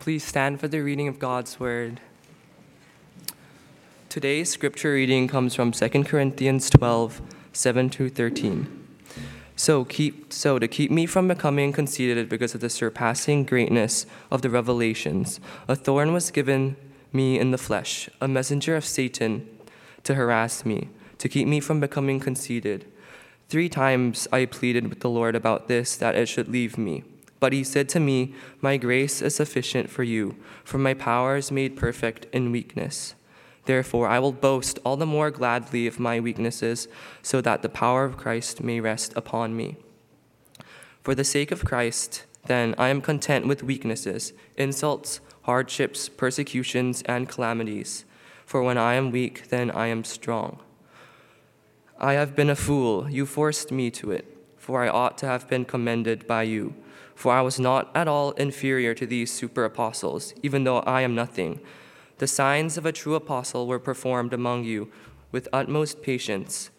Please stand for the reading of God's Word. Today's scripture reading comes from 2 Corinthians 12, 7-13. So to keep me from becoming conceited because of the surpassing greatness of the revelations, a thorn was given me in the flesh, a messenger of Satan to harass me, to keep me from becoming conceited. 3 times I pleaded with the Lord about this, that it should leave me. But he said to me, "My grace is sufficient for you, for my power is made perfect in weakness. Therefore, I will boast all the more gladly of my weaknesses, so that the power of Christ may rest upon me. For the sake of Christ, then, I am content with weaknesses, insults, hardships, persecutions, and calamities. For when I am weak, then I am strong. I have been a fool. You forced me to it, for I ought to have been commended by you. For I was not at all inferior to these super apostles, even though I am nothing. The signs of a true apostle were performed among you with utmost patience,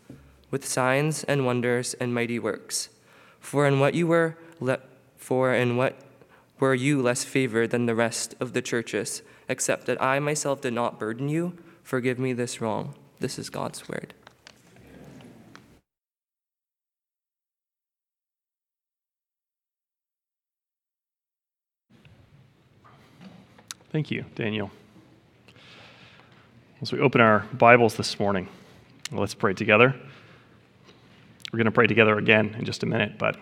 with signs and wonders and mighty works. For in what were you less favored than the rest of the churches, except that I myself did not burden you? Forgive me this wrong." This is God's word. Thank you, Daniel. As we open our Bibles this morning, let's pray together. We're going to pray together again in just a minute, but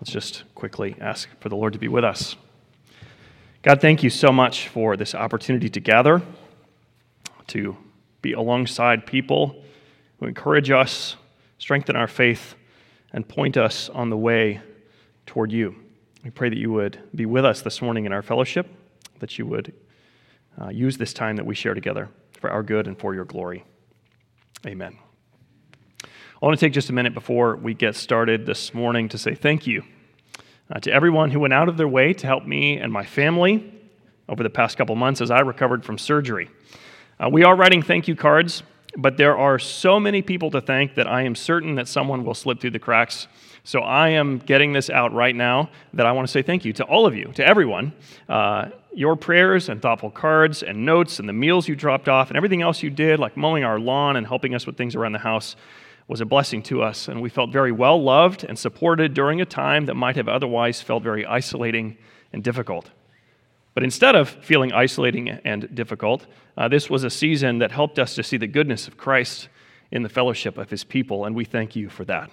let's just quickly ask for the Lord to be with us. God, thank you so much for this opportunity to gather, to be alongside people who encourage us, strengthen our faith, and point us on the way toward you. We pray that you would be with us this morning in our fellowship, that you would use this time that we share together for our good and for your glory. Amen. I want to take just a minute before we get started this morning to say thank you to everyone who went out of their way to help me and my family over the past couple months as I recovered from surgery. We are writing thank you cards, but there are so many people to thank that I am certain that someone will slip through the cracks. So I am getting this out right now that I want to say thank you to all of you, to everyone. Your prayers and thoughtful cards and notes and the meals you dropped off and everything else you did, like mowing our lawn and helping us with things around the house, was a blessing to us. And we felt very well loved and supported during a time that might have otherwise felt very isolating and difficult. But instead of feeling isolating and difficult, this was a season that helped us to see the goodness of Christ in the fellowship of his people, and we thank you for that.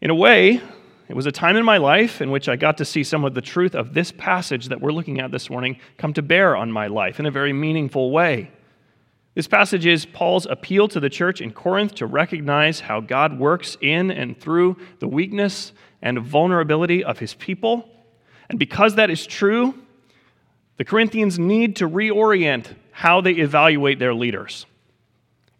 In a way, it was a time in my life in which I got to see some of the truth of this passage that we're looking at this morning come to bear on my life in a very meaningful way. This passage is Paul's appeal to the church in Corinth to recognize how God works in and through the weakness and vulnerability of his people. And because that is true, the Corinthians need to reorient how they evaluate their leaders.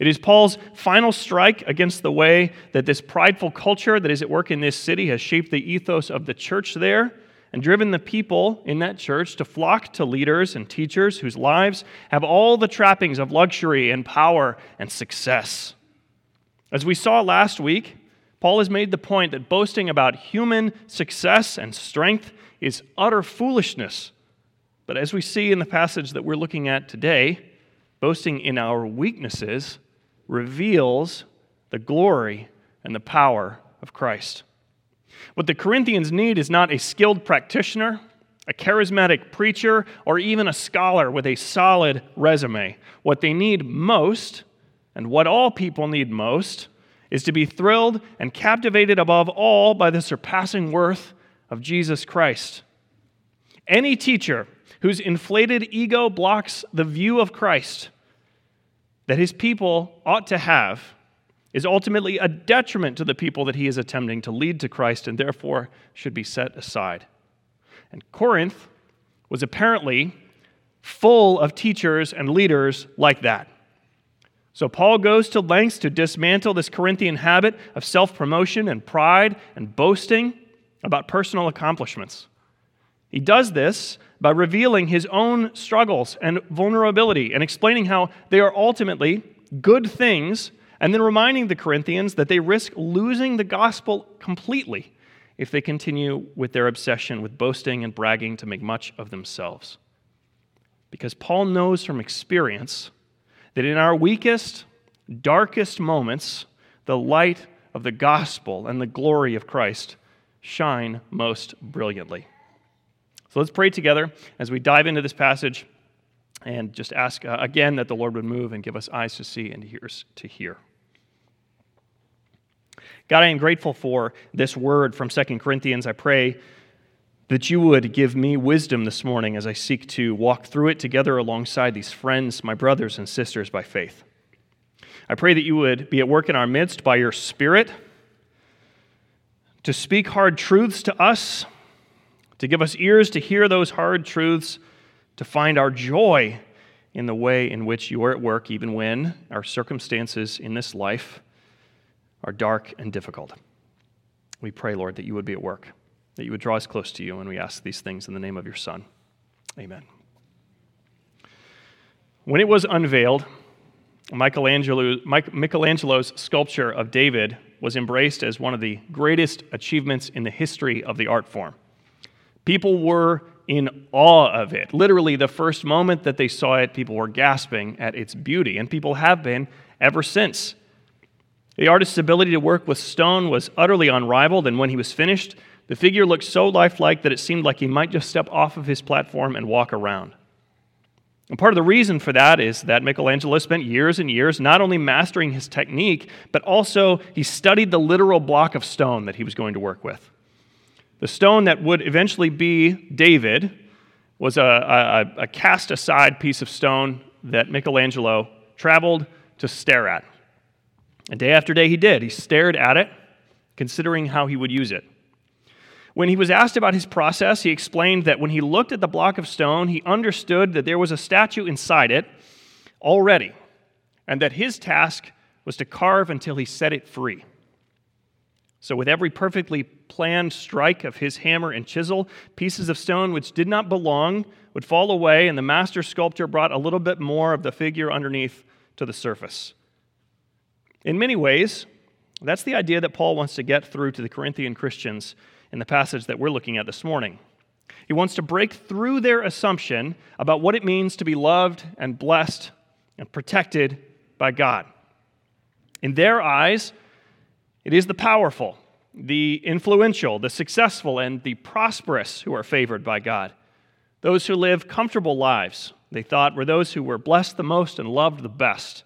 It is Paul's final strike against the way that this prideful culture that is at work in this city has shaped the ethos of the church there and driven the people in that church to flock to leaders and teachers whose lives have all the trappings of luxury and power and success. As we saw last week, Paul has made the point that boasting about human success and strength is utter foolishness. But as we see in the passage that we're looking at today, boasting in our weaknesses reveals the glory and the power of Christ. What the Corinthians need is not a skilled practitioner, a charismatic preacher, or even a scholar with a solid resume. What they need most, and what all people need most, is to be thrilled and captivated above all by the surpassing worth of Jesus Christ. Any teacher whose inflated ego blocks the view of Christ that his people ought to have is ultimately a detriment to the people that he is attempting to lead to Christ and therefore should be set aside. And Corinth was apparently full of teachers and leaders like that. So Paul goes to lengths to dismantle this Corinthian habit of self-promotion and pride and boasting about personal accomplishments. He does this by revealing his own struggles and vulnerability and explaining how they are ultimately good things, and then reminding the Corinthians that they risk losing the gospel completely if they continue with their obsession with boasting and bragging to make much of themselves. Because Paul knows from experience that in our weakest, darkest moments, the light of the gospel and the glory of Christ shine most brilliantly. So let's pray together as we dive into this passage and just ask again that the Lord would move and give us eyes to see and ears to hear. God, I am grateful for this word from 2 Corinthians. I pray that you would give me wisdom this morning as I seek to walk through it together alongside these friends, my brothers and sisters by faith. I pray that you would be at work in our midst by your Spirit to speak hard truths to us, to give us ears to hear those hard truths, to find our joy in the way in which you are at work, even when our circumstances in this life are dark and difficult. We pray, Lord, that you would be at work, that you would draw us close to you, and we ask these things in the name of your Son. Amen. When it was unveiled, Michelangelo's sculpture of David was embraced as one of the greatest achievements in the history of the art form. People were in awe of it. Literally, the first moment that they saw it, people were gasping at its beauty, and people have been ever since. The artist's ability to work with stone was utterly unrivaled, and when he was finished, the figure looked so lifelike that it seemed like he might just step off of his platform and walk around. And part of the reason for that is that Michelangelo spent years and years not only mastering his technique, but also he studied the literal block of stone that he was going to work with. The stone that would eventually be David was a cast-aside piece of stone that Michelangelo traveled to stare at. And day after day he did. He stared at it, considering how he would use it. When he was asked about his process, he explained that when he looked at the block of stone, he understood that there was a statue inside it already, and that his task was to carve until he set it free. So with every perfectly planned strike of his hammer and chisel, pieces of stone which did not belong would fall away, and the master sculptor brought a little bit more of the figure underneath to the surface. In many ways, that's the idea that Paul wants to get through to the Corinthian Christians in the passage that we're looking at this morning. He wants to break through their assumption about what it means to be loved and blessed and protected by God. In their eyes, it is the powerful, the influential, the successful, and the prosperous who are favored by God. Those who live comfortable lives, they thought, were those who were blessed the most and loved the best.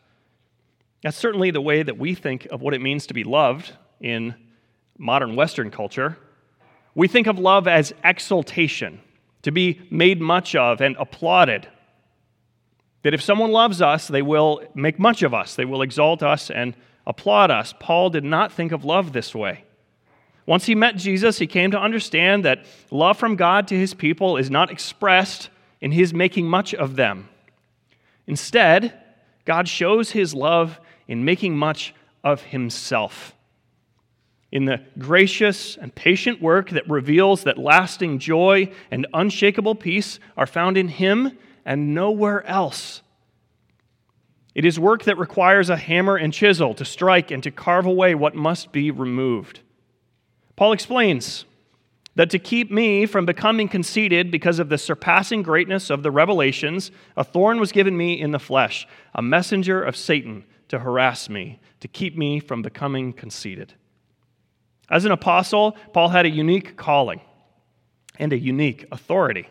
That's certainly the way that we think of what it means to be loved in modern Western culture. We think of love as exaltation, to be made much of and applauded. That if someone loves us, they will make much of us. They will exalt us and applaud us. Paul did not think of love this way. Once he met Jesus, he came to understand that love from God to his people is not expressed in his making much of them. Instead, God shows his love in making much of himself, in the gracious and patient work that reveals that lasting joy and unshakable peace are found in him and nowhere else. It is work that requires a hammer and chisel to strike and to carve away what must be removed. Paul explains that to keep me from becoming conceited because of the surpassing greatness of the revelations, a thorn was given me in the flesh, a messenger of Satan to harass me, to keep me from becoming conceited. As an apostle, Paul had a unique calling and a unique authority.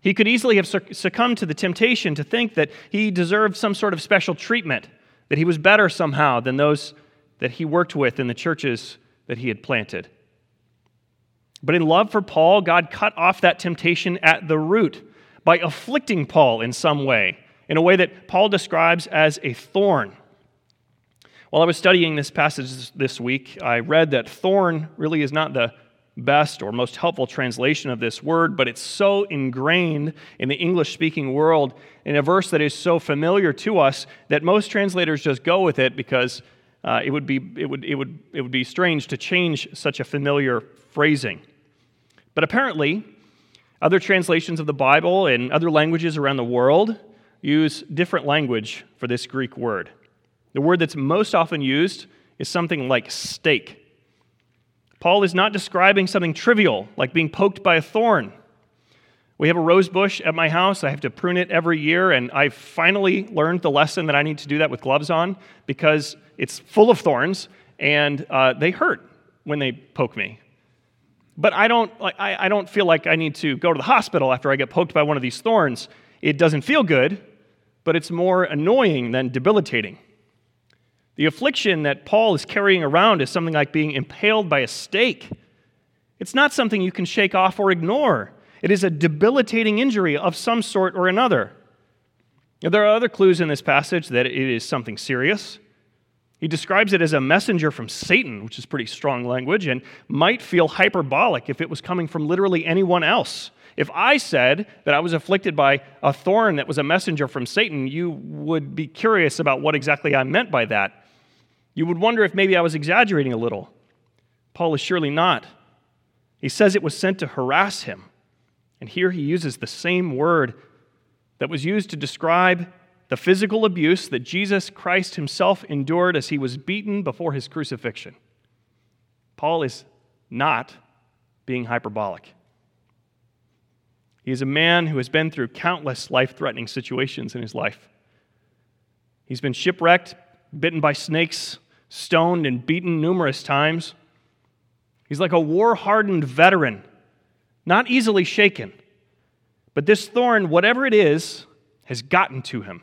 He could easily have succumbed to the temptation to think that he deserved some sort of special treatment, that he was better somehow than those that he worked with in the churches that he had planted. But in love for Paul, God cut off that temptation at the root by afflicting Paul in some way, in a way that Paul describes as a thorn. While I was studying this passage this week, I read that thorn really is not the best or most helpful translation of this word, but it's so ingrained in the English-speaking world in a verse that is so familiar to us that most translators just go with it because it would be strange to change such a familiar phrasing. But apparently, other translations of the Bible in other languages around the world use different language for this Greek word. The word that's most often used is something like stake. Paul is not describing something trivial, like being poked by a thorn. We have a rose bush at my house. I have to prune it every year, and I finally learned the lesson that I need to do that with gloves on because it's full of thorns, and they hurt when they poke me. But I don't feel like I need to go to the hospital after I get poked by one of these thorns. It doesn't feel good, but it's more annoying than debilitating. The affliction that Paul is carrying around is something like being impaled by a stake. It's not something you can shake off or ignore. It is a debilitating injury of some sort or another. Now, there are other clues in this passage that it is something serious. He describes it as a messenger from Satan, which is pretty strong language, and might feel hyperbolic if it was coming from literally anyone else. If I said that I was afflicted by a thorn that was a messenger from Satan, you would be curious about what exactly I meant by that. You would wonder if maybe I was exaggerating a little. Paul is surely not. He says it was sent to harass him. And here he uses the same word that was used to describe the physical abuse that Jesus Christ himself endured as he was beaten before his crucifixion. Paul is not being hyperbolic. He is a man who has been through countless life-threatening situations in his life. He's been shipwrecked, bitten by snakes, stoned and beaten numerous times. He's like a war-hardened veteran, not easily shaken. But this thorn, whatever it is, has gotten to him.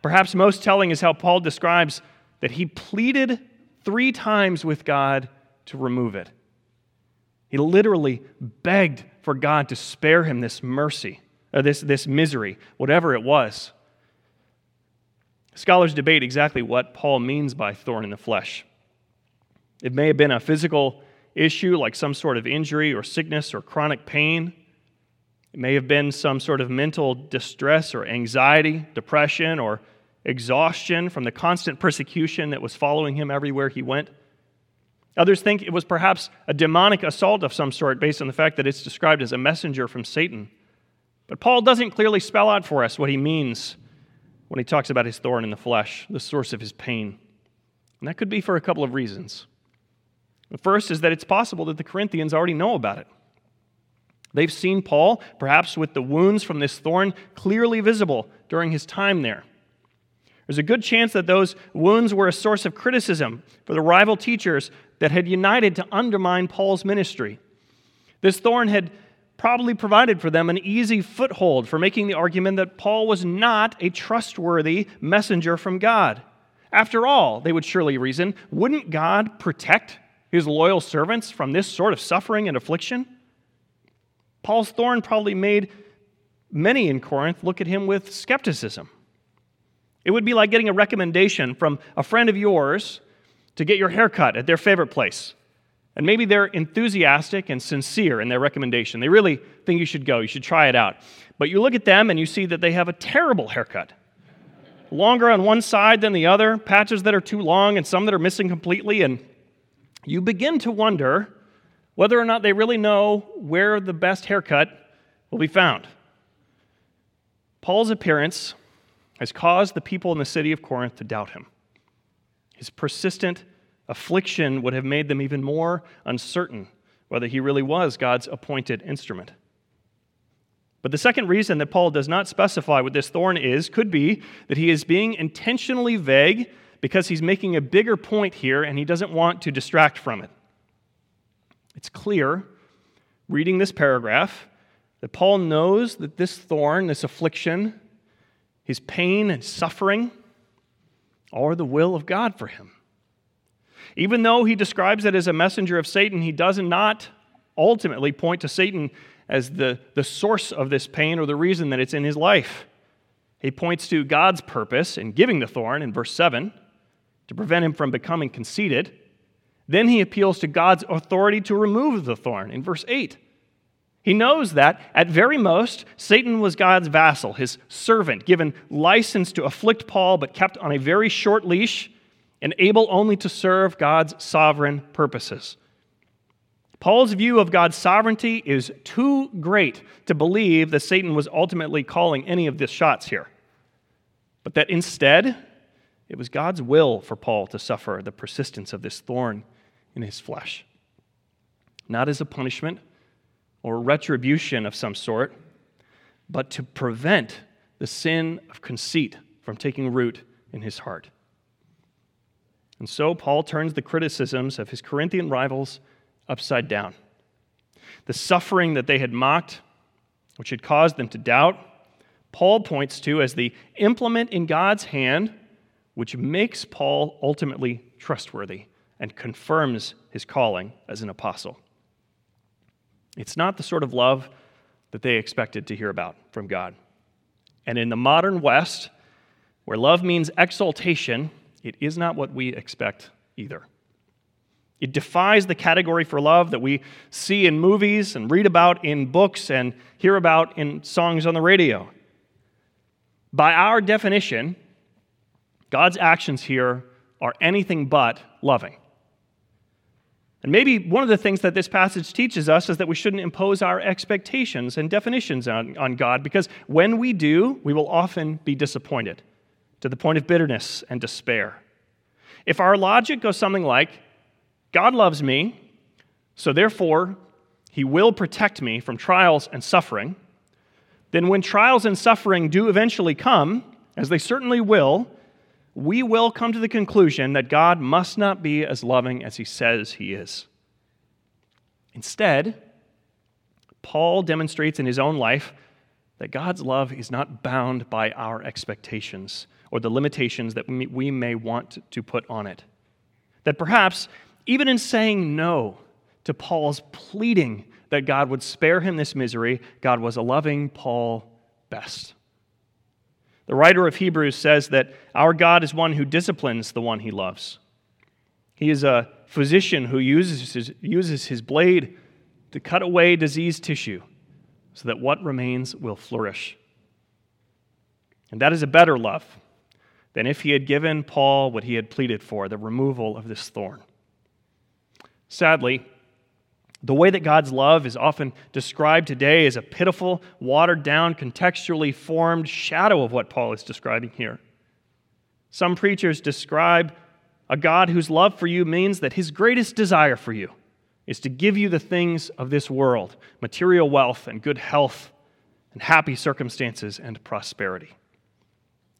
Perhaps most telling is how Paul describes that he pleaded 3 times with God to remove it. He literally begged for God to spare him this mercy, or this misery, whatever it was. Scholars debate exactly what Paul means by thorn in the flesh. It may have been a physical issue like some sort of injury or sickness or chronic pain. It may have been some sort of mental distress or anxiety, depression, or exhaustion from the constant persecution that was following him everywhere he went. Others think it was perhaps a demonic assault of some sort based on the fact that it's described as a messenger from Satan. But Paul doesn't clearly spell out for us what he means when he talks about his thorn in the flesh, the source of his pain. And that could be for a couple of reasons. The first is that it's possible that the Corinthians already know about it. They've seen Paul, perhaps with the wounds from this thorn, clearly visible during his time there. There's a good chance that those wounds were a source of criticism for the rival teachers that had united to undermine Paul's ministry. This thorn had probably provided for them an easy foothold for making the argument that Paul was not a trustworthy messenger from God. After all, they would surely reason, wouldn't God protect his loyal servants from this sort of suffering and affliction? Paul's thorn probably made many in Corinth look at him with skepticism. It would be like getting a recommendation from a friend of yours to get your hair cut at their favorite place. And maybe they're enthusiastic and sincere in their recommendation. They really think you should go, you should try it out. But you look at them and you see that they have a terrible haircut. Longer on one side than the other, patches that are too long and some that are missing completely. And you begin to wonder whether or not they really know where the best haircut will be found. Paul's appearance has caused the people in the city of Corinth to doubt him. His persistent affliction would have made them even more uncertain whether he really was God's appointed instrument. But the second reason that Paul does not specify what this thorn is could be that he is being intentionally vague because he's making a bigger point here and he doesn't want to distract from it. It's clear, reading this paragraph, that Paul knows that this thorn, this affliction, his pain and suffering are the will of God for him. Even though he describes it as a messenger of Satan, he does not ultimately point to Satan as the source of this pain or the reason that it's in his life. He points to God's purpose in giving the thorn in verse 7 to prevent him from becoming conceited. Then he appeals to God's authority to remove the thorn in verse 8. He knows that, at very most, Satan was God's vassal, his servant, given license to afflict Paul, but kept on a very short leash and able only to serve God's sovereign purposes. Paul's view of God's sovereignty is too great to believe that Satan was ultimately calling any of the shots here, but that instead, it was God's will for Paul to suffer the persistence of this thorn in his flesh. not as a punishment or retribution of some sort, but to prevent the sin of conceit from taking root in his heart. And so Paul turns the criticisms of his Corinthian rivals upside down. The suffering that they had mocked, which had caused them to doubt, Paul points to as the implement in God's hand, which makes Paul ultimately trustworthy and confirms his calling as an apostle. It's not the sort of love that they expected to hear about from God. And in the modern West, where love means exaltation, it is not what we expect either. It defies the category for love that we see in movies and read about in books and hear about in songs on the radio. By our definition, God's actions here are anything but loving. And maybe one of the things that this passage teaches us is that we shouldn't impose our expectations and definitions on God, because when we do, we will often be disappointed to the point of bitterness and despair. If our logic goes something like, God loves me, so therefore he will protect me from trials and suffering, then when trials and suffering do eventually come, as they certainly will, we will come to the conclusion that God must not be as loving as he says he is. Instead, Paul demonstrates in his own life that God's love is not bound by our expectations or the limitations that we may want to put on it. That perhaps, even in saying no to Paul's pleading that God would spare him this misery, God was loving Paul best. The writer of Hebrews says that our God is one who disciplines the one he loves. He is a physician who uses his blade to cut away diseased tissue so that what remains will flourish. And that is a better love than if he had given Paul what he had pleaded for, the removal of this thorn. Sadly, the way that God's love is often described today is a pitiful, watered-down, contextually formed shadow of what Paul is describing here. Some preachers describe a God whose love for you means that his greatest desire for you is to give you the things of this world, material wealth and good health and happy circumstances and prosperity,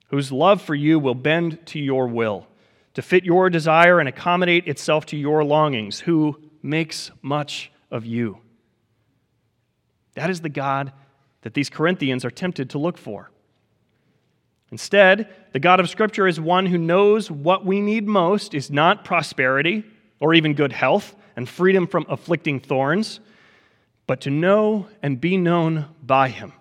whose love for you will bend to your will, to fit your desire and accommodate itself to your longings, who makes much of you. That is the God that these Corinthians are tempted to look for. Instead, the God of Scripture is one who knows what we need most is not prosperity or even good health and freedom from afflicting thorns, but to know and be known by him,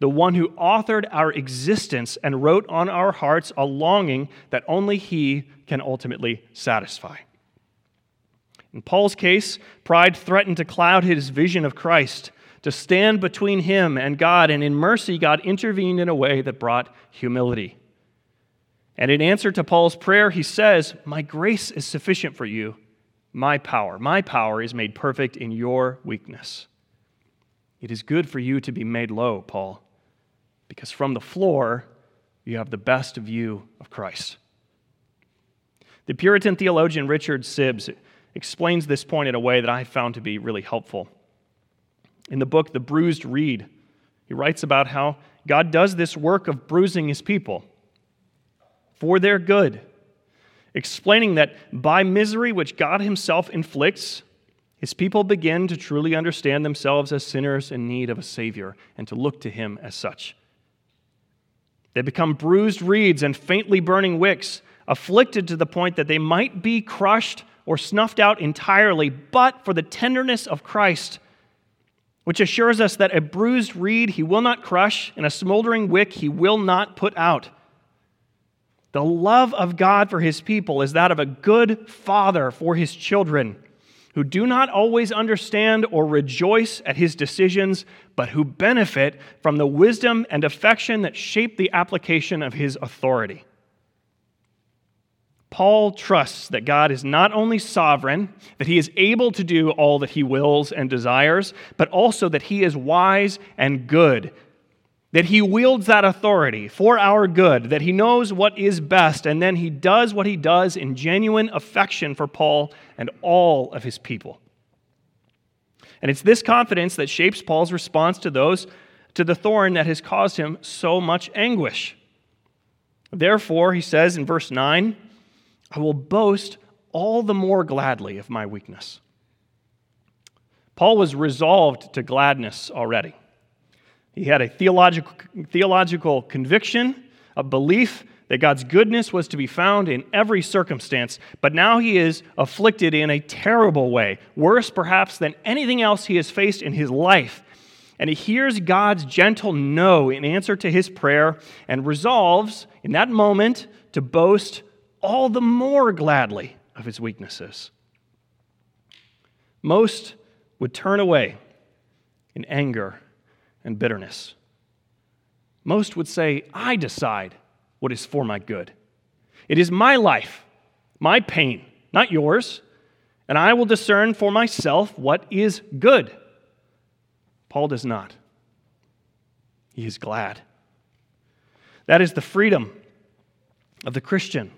the one who authored our existence and wrote on our hearts a longing that only he can ultimately satisfy. In Paul's case, pride threatened to cloud his vision of Christ, to stand between him and God, and in mercy, God intervened in a way that brought humility. And in answer to Paul's prayer, he says, "My grace is sufficient for you, my power is made perfect in your weakness." It is good for you to be made low, Paul, because from the floor, you have the best view of Christ. The Puritan theologian Richard Sibbes explains this point in a way that I found to be really helpful. In the book, The Bruised Reed, he writes about how God does this work of bruising his people for their good, explaining that by misery which God himself inflicts, his people begin to truly understand themselves as sinners in need of a Savior and to look to him as such. They become bruised reeds and faintly burning wicks, afflicted to the point that they might be crushed or snuffed out entirely, but for the tenderness of Christ, which assures us that a bruised reed he will not crush, and a smoldering wick he will not put out. The love of God for his people is that of a good father for his children, who do not always understand or rejoice at his decisions, but who benefit from the wisdom and affection that shape the application of his authority. Paul trusts that God is not only sovereign, that he is able to do all that he wills and desires, but also that he is wise and good, that he wields that authority for our good, that he knows what is best, and then he does what he does in genuine affection for Paul and all of his people. And it's this confidence that shapes Paul's response to the thorn that has caused him so much anguish. Therefore, he says in verse 9, I will boast all the more gladly of my weakness. Paul was resolved to gladness already. He had a theological conviction, a belief that God's goodness was to be found in every circumstance, but now he is afflicted in a terrible way, worse perhaps than anything else he has faced in his life. And he hears God's gentle no in answer to his prayer and resolves in that moment to boast all the more gladly of his weaknesses. Most would turn away in anger and bitterness. Most would say, I decide what is for my good. It is my life, my pain, not yours, and I will discern for myself what is good. Paul does not. He is glad. That is the freedom of the Christian,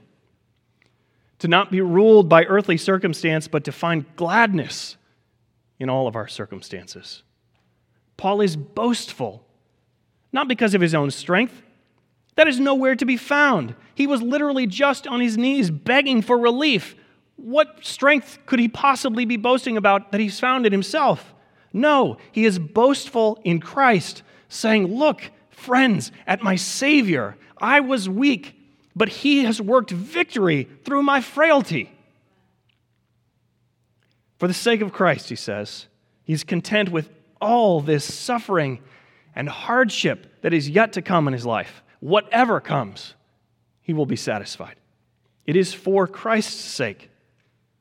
to not be ruled by earthly circumstance, but to find gladness in all of our circumstances. Paul is boastful, not because of his own strength. That is nowhere to be found. He was literally just on his knees begging for relief. What strength could he possibly be boasting about that he's found in himself? No, he is boastful in Christ, saying, look, friends, at my Savior, I was weak, but he has worked victory through my frailty. For the sake of Christ, he says, he's content with all this suffering and hardship that is yet to come in his life. Whatever comes, he will be satisfied. It is for Christ's sake,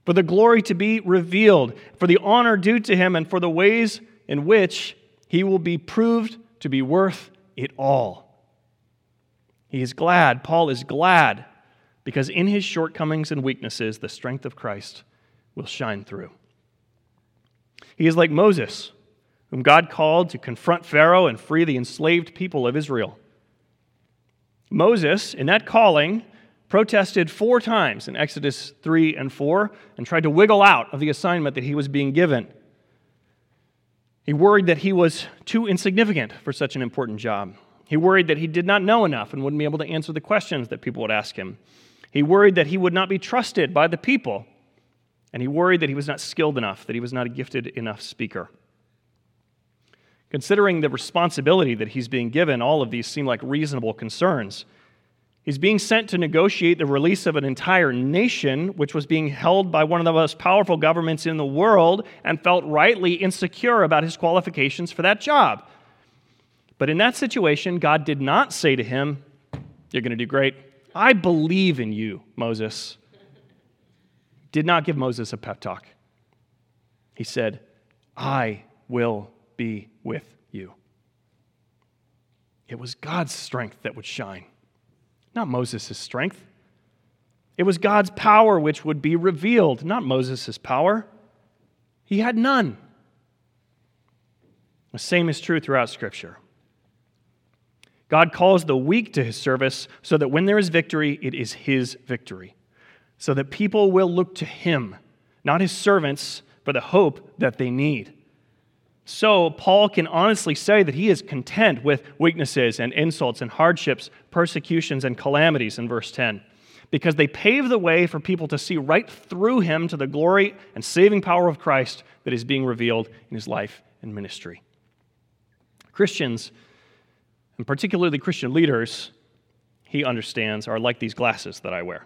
for the glory to be revealed, for the honor due to him, and for the ways in which he will be proved to be worth it all. He is glad. Paul is glad because in his shortcomings and weaknesses, the strength of Christ will shine through. He is like Moses, whom God called to confront Pharaoh and free the enslaved people of Israel. Moses, in that calling, protested 4 times in Exodus 3 and 4 and tried to wiggle out of the assignment that he was being given. He worried that he was too insignificant for such an important job. He worried that he did not know enough and wouldn't be able to answer the questions that people would ask him. He worried that he would not be trusted by the people. And he worried that he was not skilled enough, that he was not a gifted enough speaker. Considering the responsibility that he's being given, all of these seem like reasonable concerns. He's being sent to negotiate the release of an entire nation, which was being held by one of the most powerful governments in the world, and felt rightly insecure about his qualifications for that job. But in that situation, God did not say to him, you're going to do great. I believe in you, Moses. Did not give Moses a pep talk. He said, I will be with you. It was God's strength that would shine, not Moses' strength. It was God's power which would be revealed, not Moses' power. He had none. The same is true throughout Scripture. God calls the weak to his service so that when there is victory, it is his victory, so that people will look to him, not his servants, for the hope that they need. So Paul can honestly say that he is content with weaknesses and insults and hardships, persecutions and calamities in verse 10, because they pave the way for people to see right through him to the glory and saving power of Christ that is being revealed in his life and ministry. Christians, and particularly Christian leaders, he understands, are like these glasses that I wear.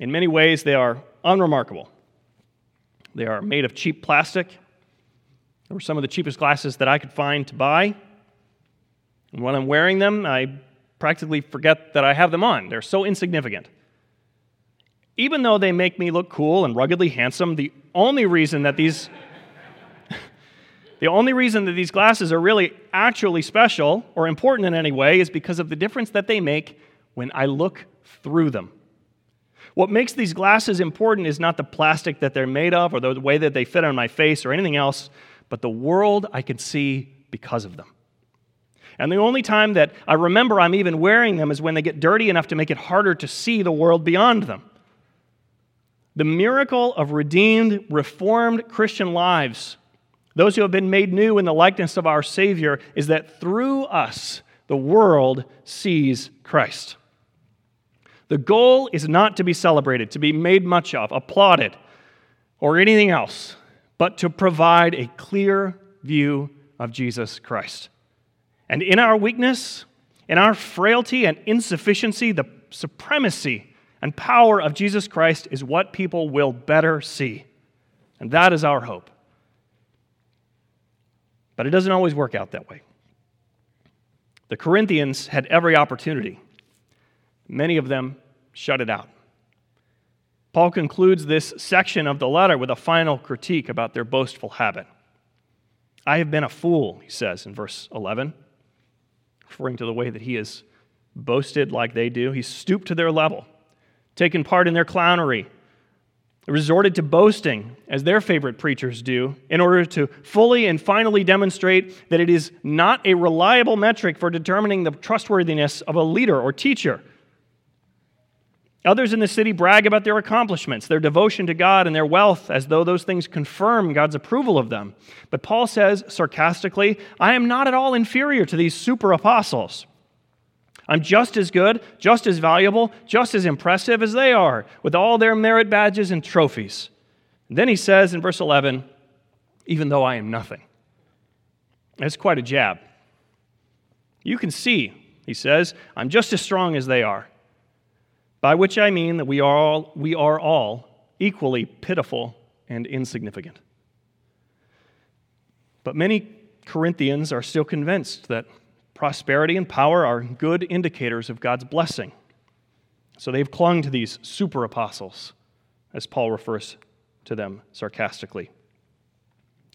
In many ways, they are unremarkable. They are made of cheap plastic. They were some of the cheapest glasses that I could find to buy. And when I'm wearing them, I practically forget that I have them on. They're so insignificant. Even though they make me look cool and ruggedly handsome, the only reason that these glasses are really actually special or important in any way is because of the difference that they make when I look through them. What makes these glasses important is not the plastic that they're made of or the way that they fit on my face or anything else, but the world I can see because of them. And the only time that I remember I'm even wearing them is when they get dirty enough to make it harder to see the world beyond them. The miracle of redeemed, reformed Christian lives, those who have been made new in the likeness of our Savior, is that through us, the world sees Christ. The goal is not to be celebrated, to be made much of, applauded, or anything else, but to provide a clear view of Jesus Christ. And in our weakness, in our frailty and insufficiency, the supremacy and power of Jesus Christ is what people will better see. And that is our hope. But it doesn't always work out that way. The Corinthians had every opportunity. Many of them shut it out. Paul concludes this section of the letter with a final critique about their boastful habit. I have been a fool, he says in verse 11, referring to the way that he has boasted like they do. He stooped to their level, taken part in their clownery, resorted to boasting, as their favorite preachers do, in order to fully and finally demonstrate that it is not a reliable metric for determining the trustworthiness of a leader or teacher. Others in the city brag about their accomplishments, their devotion to God, and their wealth, as though those things confirm God's approval of them. But Paul says sarcastically, I am not at all inferior to these super apostles. I'm just as good, just as valuable, just as impressive as they are, with all their merit badges and trophies. And then he says in verse 11, even though I am nothing. That's quite a jab. You can see, he says, I'm just as strong as they are. By which I mean that we are all equally pitiful and insignificant. But many Corinthians are still convinced that prosperity and power are good indicators of God's blessing. So they've clung to these super apostles, as Paul refers to them sarcastically.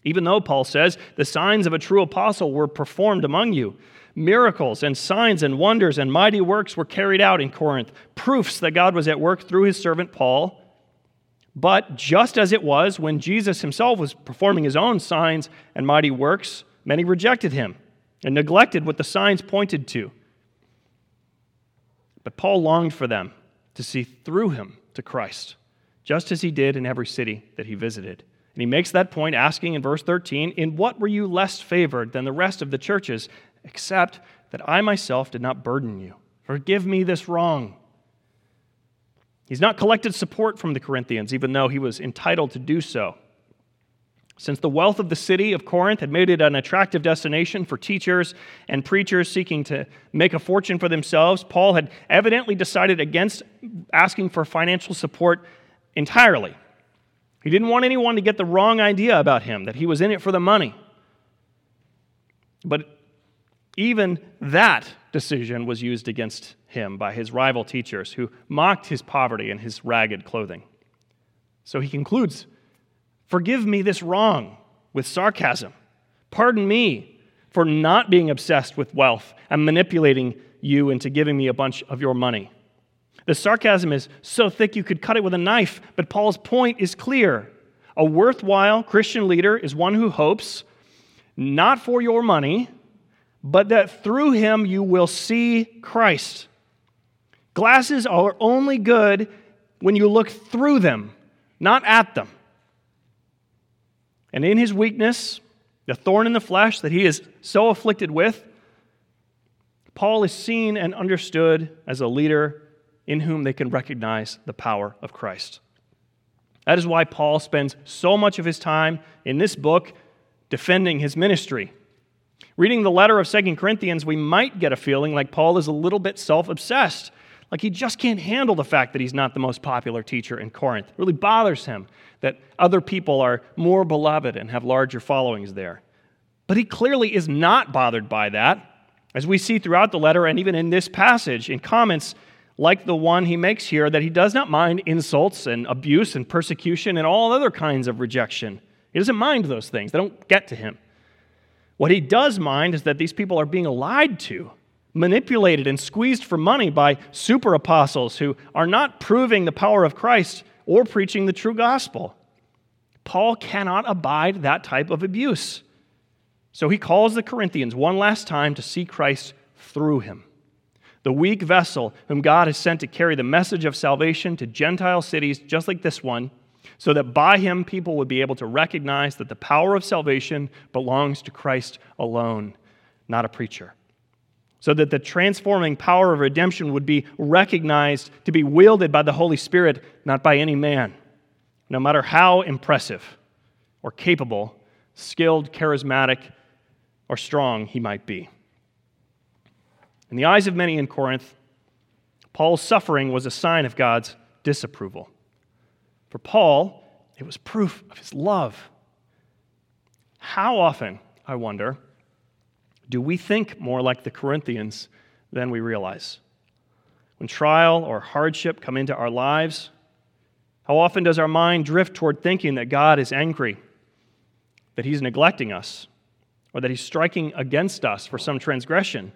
Even though, Paul says, the signs of a true apostle were performed among you. Miracles and signs and wonders and mighty works were carried out in Corinth, proofs that God was at work through his servant Paul. But just as it was when Jesus himself was performing his own signs and mighty works, many rejected him and neglected what the signs pointed to. But Paul longed for them to see through him to Christ, just as he did in every city that he visited. And he makes that point asking in verse 13, in what were you less favored than the rest of the churches, except that I myself did not burden you? Forgive me this wrong. He's not collected support from the Corinthians, even though he was entitled to do so. Since the wealth of the city of Corinth had made it an attractive destination for teachers and preachers seeking to make a fortune for themselves, Paul had evidently decided against asking for financial support entirely. He didn't want anyone to get the wrong idea about him, that he was in it for the money. But even that decision was used against him by his rival teachers who mocked his poverty and his ragged clothing. So he concludes, forgive me this wrong, with sarcasm. Pardon me for not being obsessed with wealth and manipulating you into giving me a bunch of your money. The sarcasm is so thick you could cut it with a knife, but Paul's point is clear. A worthwhile Christian leader is one who hopes, not for your money, but that through him you will see Christ. Glasses are only good when you look through them, not at them. And in his weakness, the thorn in the flesh that he is so afflicted with, Paul is seen and understood as a leader in whom they can recognize the power of Christ. That is why Paul spends so much of his time in this book defending his ministry. Reading the letter of 2 Corinthians, we might get a feeling like Paul is a little bit self-obsessed, like he just can't handle the fact that he's not the most popular teacher in Corinth. It really bothers him that other people are more beloved and have larger followings there. But he clearly is not bothered by that, as we see throughout the letter and even in this passage in comments like the one he makes here, that he does not mind insults and abuse and persecution and all other kinds of rejection. He doesn't mind those things. They don't get to him. What he does mind is that these people are being lied to, manipulated, and squeezed for money by super apostles who are not proving the power of Christ or preaching the true gospel. Paul cannot abide that type of abuse. So he calls the Corinthians one last time to see Christ through him. the weak vessel whom God has sent to carry the message of salvation to Gentile cities just like this one, so that by him people would be able to recognize that the power of salvation belongs to Christ alone, not a preacher. So that the transforming power of redemption would be recognized to be wielded by the Holy Spirit, not by any man. No matter how impressive or capable, skilled, charismatic, or strong he might be. In the eyes of many in Corinth, Paul's suffering was a sign of God's disapproval. For Paul, it was proof of his love. How often, I wonder, do we think more like the Corinthians than we realize? When trial or hardship come into our lives, how often does our mind drift toward thinking that God is angry, that he's neglecting us, or that he's striking against us for some transgression?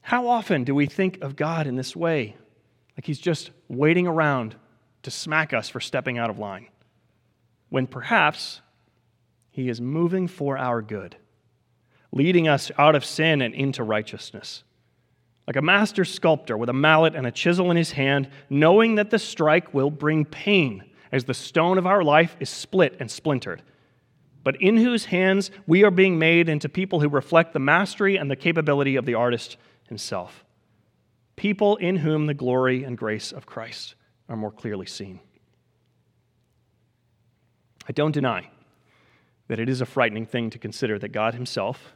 How often do we think of God in this way, like he's just waiting around to smack us for stepping out of line, when perhaps he is moving for our good, leading us out of sin and into righteousness? Like a master sculptor with a mallet and a chisel in his hand, knowing that the strike will bring pain as the stone of our life is split and splintered, but in whose hands we are being made into people who reflect the mastery and the capability of the artist himself, people in whom the glory and grace of Christ are more clearly seen. I don't deny that it is a frightening thing to consider that God himself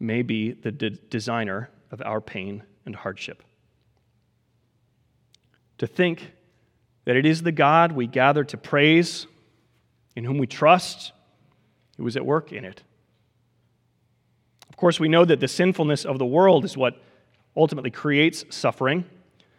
may be the designer of our pain and hardship. To think that it is the God we gather to praise, in whom we trust, who is at work in it. Of course, we know that the sinfulness of the world is what ultimately creates suffering.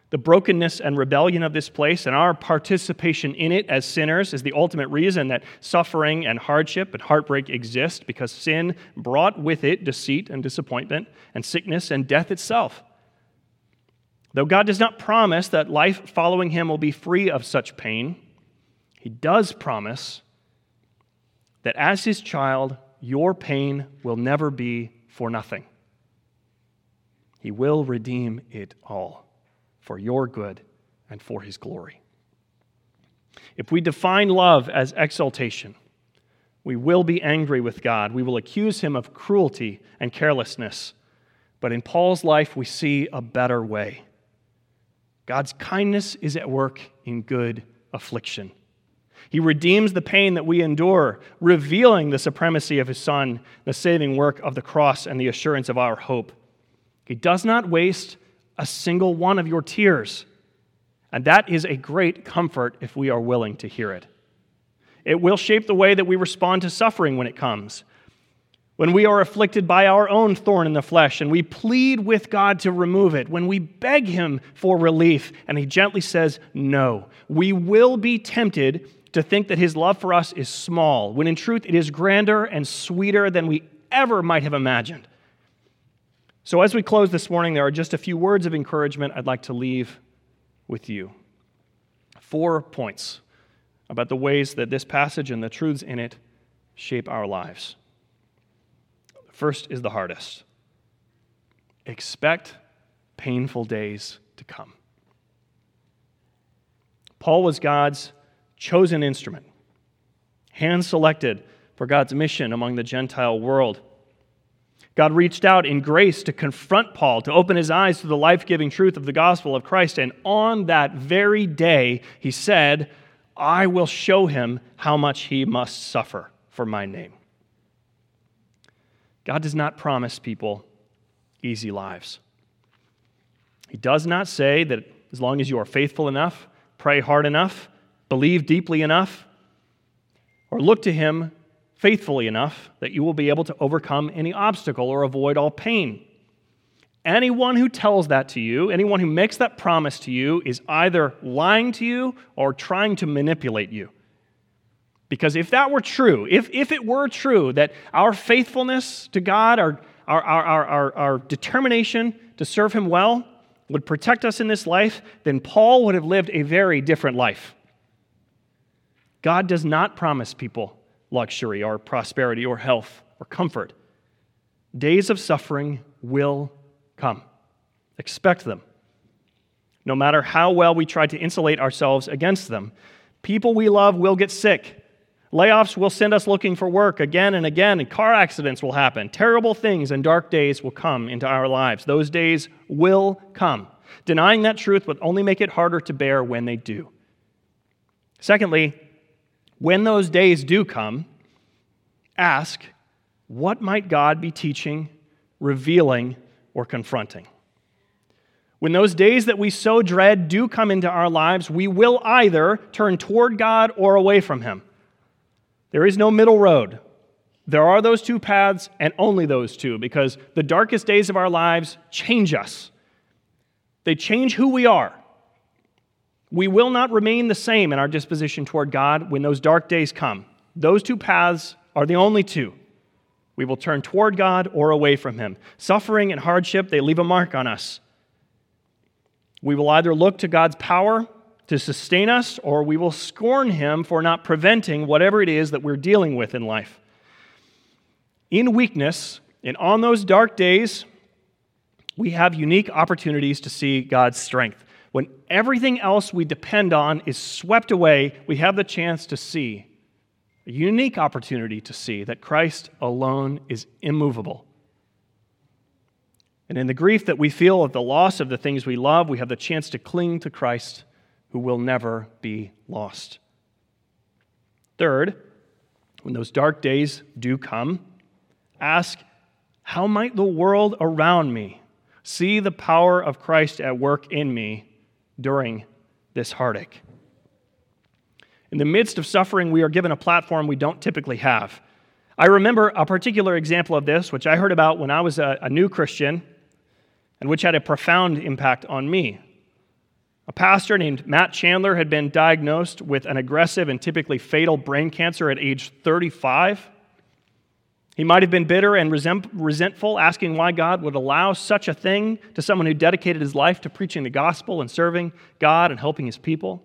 The brokenness and rebellion of this place and our participation in it as sinners is the ultimate reason that suffering and hardship and heartbreak exist, because sin brought with it deceit and disappointment and sickness and death itself. Though God does not promise that life following him will be free of such pain, he does promise that as his child, your pain will never be for nothing. He will redeem it all, for your good and for his glory. If we define love as exaltation, we will be angry with God. We will accuse him of cruelty and carelessness. But in Paul's life, we see a better way. God's kindness is at work in good affliction. He redeems the pain that we endure, revealing the supremacy of his Son, the saving work of the cross, and the assurance of our hope. He does not waste a single one of your tears. And that is a great comfort if we are willing to hear it. It will shape the way that we respond to suffering when it comes. When we are afflicted by our own thorn in the flesh and we plead with God to remove it, when we beg him for relief and he gently says no, we will be tempted to think that his love for us is small, when in truth it is grander and sweeter than we ever might have imagined. So as we close this morning, there are just a few words of encouragement I'd like to leave with you. 4 points about the ways that this passage and the truths in it shape our lives. First is the hardest. Expect painful days to come. Paul was God's chosen instrument, hand-selected for God's mission among the Gentile world. God reached out in grace to confront Paul, to open his eyes to the life-giving truth of the gospel of Christ. And on that very day, he said, I will show him how much he must suffer for my name. God does not promise people easy lives. He does not say that as long as you are faithful enough, pray hard enough, believe deeply enough, or look to him faithfully enough that you will be able to overcome any obstacle or avoid all pain. Anyone who tells that to you, anyone who makes that promise to you, is either lying to you or trying to manipulate you. Because if that were true, if it were true that our faithfulness to God, our determination to serve him well would protect us in this life, then Paul would have lived a very different life. God does not promise people luxury or prosperity or health or comfort. Days of suffering will come. Expect them. No matter how well we try to insulate ourselves against them, people we love will get sick. Layoffs will send us looking for work again and again, and car accidents will happen. Terrible things and dark days will come into our lives. Those days will come. Denying that truth would only make it harder to bear when they do. Secondly, when those days do come, ask, what might God be teaching, revealing, or confronting? When those days that we so dread do come into our lives, we will either turn toward God or away from Him. There is no middle road. There are those two paths and only those two, because the darkest days of our lives change us. They change who we are. We will not remain the same in our disposition toward God when those dark days come. Those two paths are the only two. We will turn toward God or away from Him. Suffering and hardship, they leave a mark on us. We will either look to God's power to sustain us, or we will scorn Him for not preventing whatever it is that we're dealing with in life. In weakness, and on those dark days, we have unique opportunities to see God's strength. When everything else we depend on is swept away, we have the chance to see, a unique opportunity to see, that Christ alone is immovable. And in the grief that we feel at the loss of the things we love, we have the chance to cling to Christ, who will never be lost. Third, when those dark days do come, ask, how might the world around me see the power of Christ at work in me during this heartache? In the midst of suffering, we are given a platform we don't typically have. I remember a particular example of this, which I heard about when I was a new Christian, and which had a profound impact on me. A pastor named Matt Chandler had been diagnosed with an aggressive and typically fatal brain cancer at age 35. He might have been bitter and resentful, asking why God would allow such a thing to someone who dedicated his life to preaching the gospel and serving God and helping His people.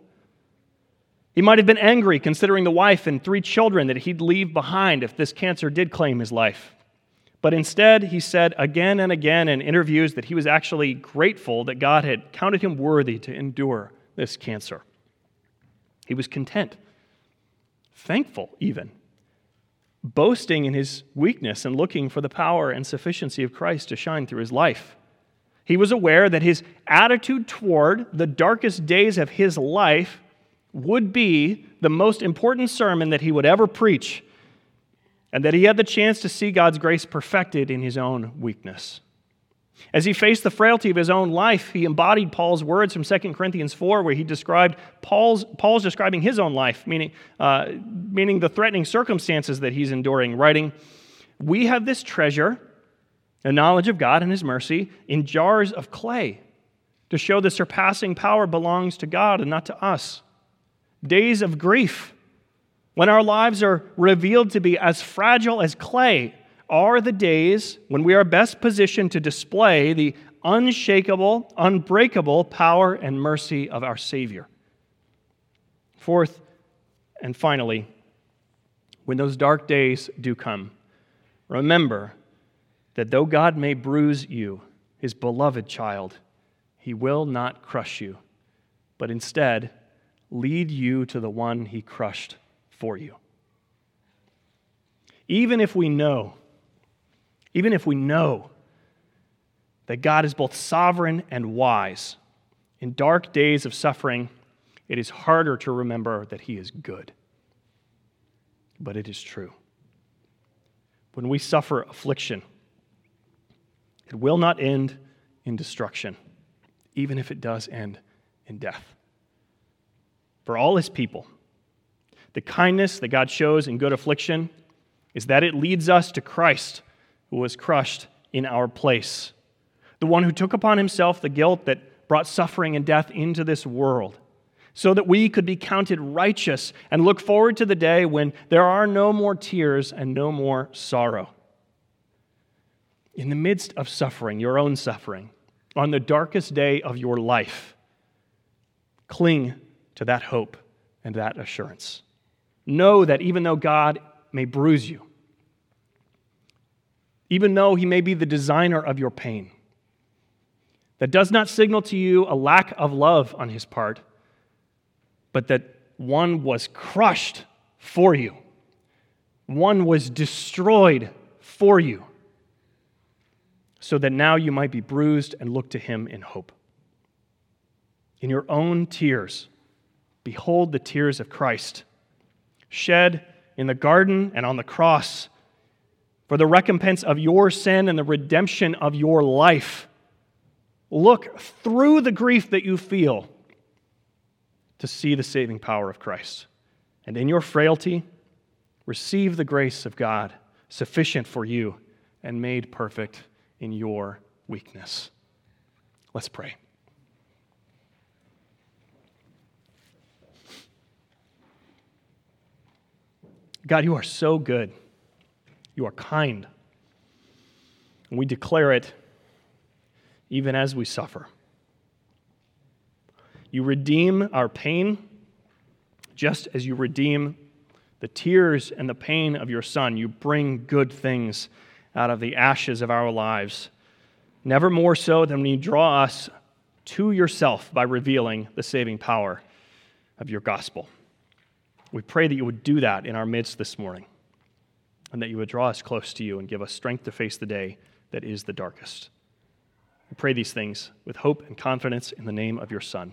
He might have been angry, considering the wife and 3 children that he'd leave behind if this cancer did claim his life. But instead, he said again and again in interviews that he was actually grateful that God had counted him worthy to endure this cancer. He was content, thankful even, boasting in his weakness and looking for the power and sufficiency of Christ to shine through his life. He was aware that his attitude toward the darkest days of his life would be the most important sermon that he would ever preach, and that he had the chance to see God's grace perfected in his own weakness. As he faced the frailty of his own life, he embodied Paul's words from 2 Corinthians 4, where he described Paul's describing his own life, meaning the threatening circumstances that he's enduring, writing, "We have this treasure, a knowledge of God and His mercy, in jars of clay, to show the surpassing power belongs to God and not to us." Days of grief, when our lives are revealed to be as fragile as clay, are the days when we are best positioned to display the unshakable, unbreakable power and mercy of our Savior. Fourth, and finally, when those dark days do come, remember that though God may bruise you, His beloved child, He will not crush you, but instead lead you to the one He crushed for you. Even if we know that God is both sovereign and wise, in dark days of suffering, it is harder to remember that He is good. But it is true. When we suffer affliction, it will not end in destruction, even if it does end in death. For all His people, the kindness that God shows in good affliction is that it leads us to Christ, who was crushed in our place, the one who took upon Himself the guilt that brought suffering and death into this world, so that we could be counted righteous and look forward to the day when there are no more tears and no more sorrow. In the midst of suffering, your own suffering, on the darkest day of your life, cling to that hope and that assurance. Know that even though God may bruise you, even though He may be the designer of your pain, that does not signal to you a lack of love on his part, but that one was crushed for you. One was destroyed for you, so that now you might be bruised and look to him in hope. In your own tears, behold the tears of Christ, shed in the garden and on the cross, for the recompense of your sin and the redemption of your life. Look through the grief that you feel to see the saving power of Christ. And in your frailty, receive the grace of God, sufficient for you and made perfect in your weakness. Let's pray. God, you are so good. You are kind. And we declare it even as we suffer. You redeem our pain just as you redeem the tears and the pain of your Son. You bring good things out of the ashes of our lives, never more so than when you draw us to yourself by revealing the saving power of your gospel. We pray that you would do that in our midst this morning, and that you would draw us close to you and give us strength to face the day that is the darkest. We pray these things with hope and confidence in the name of your Son.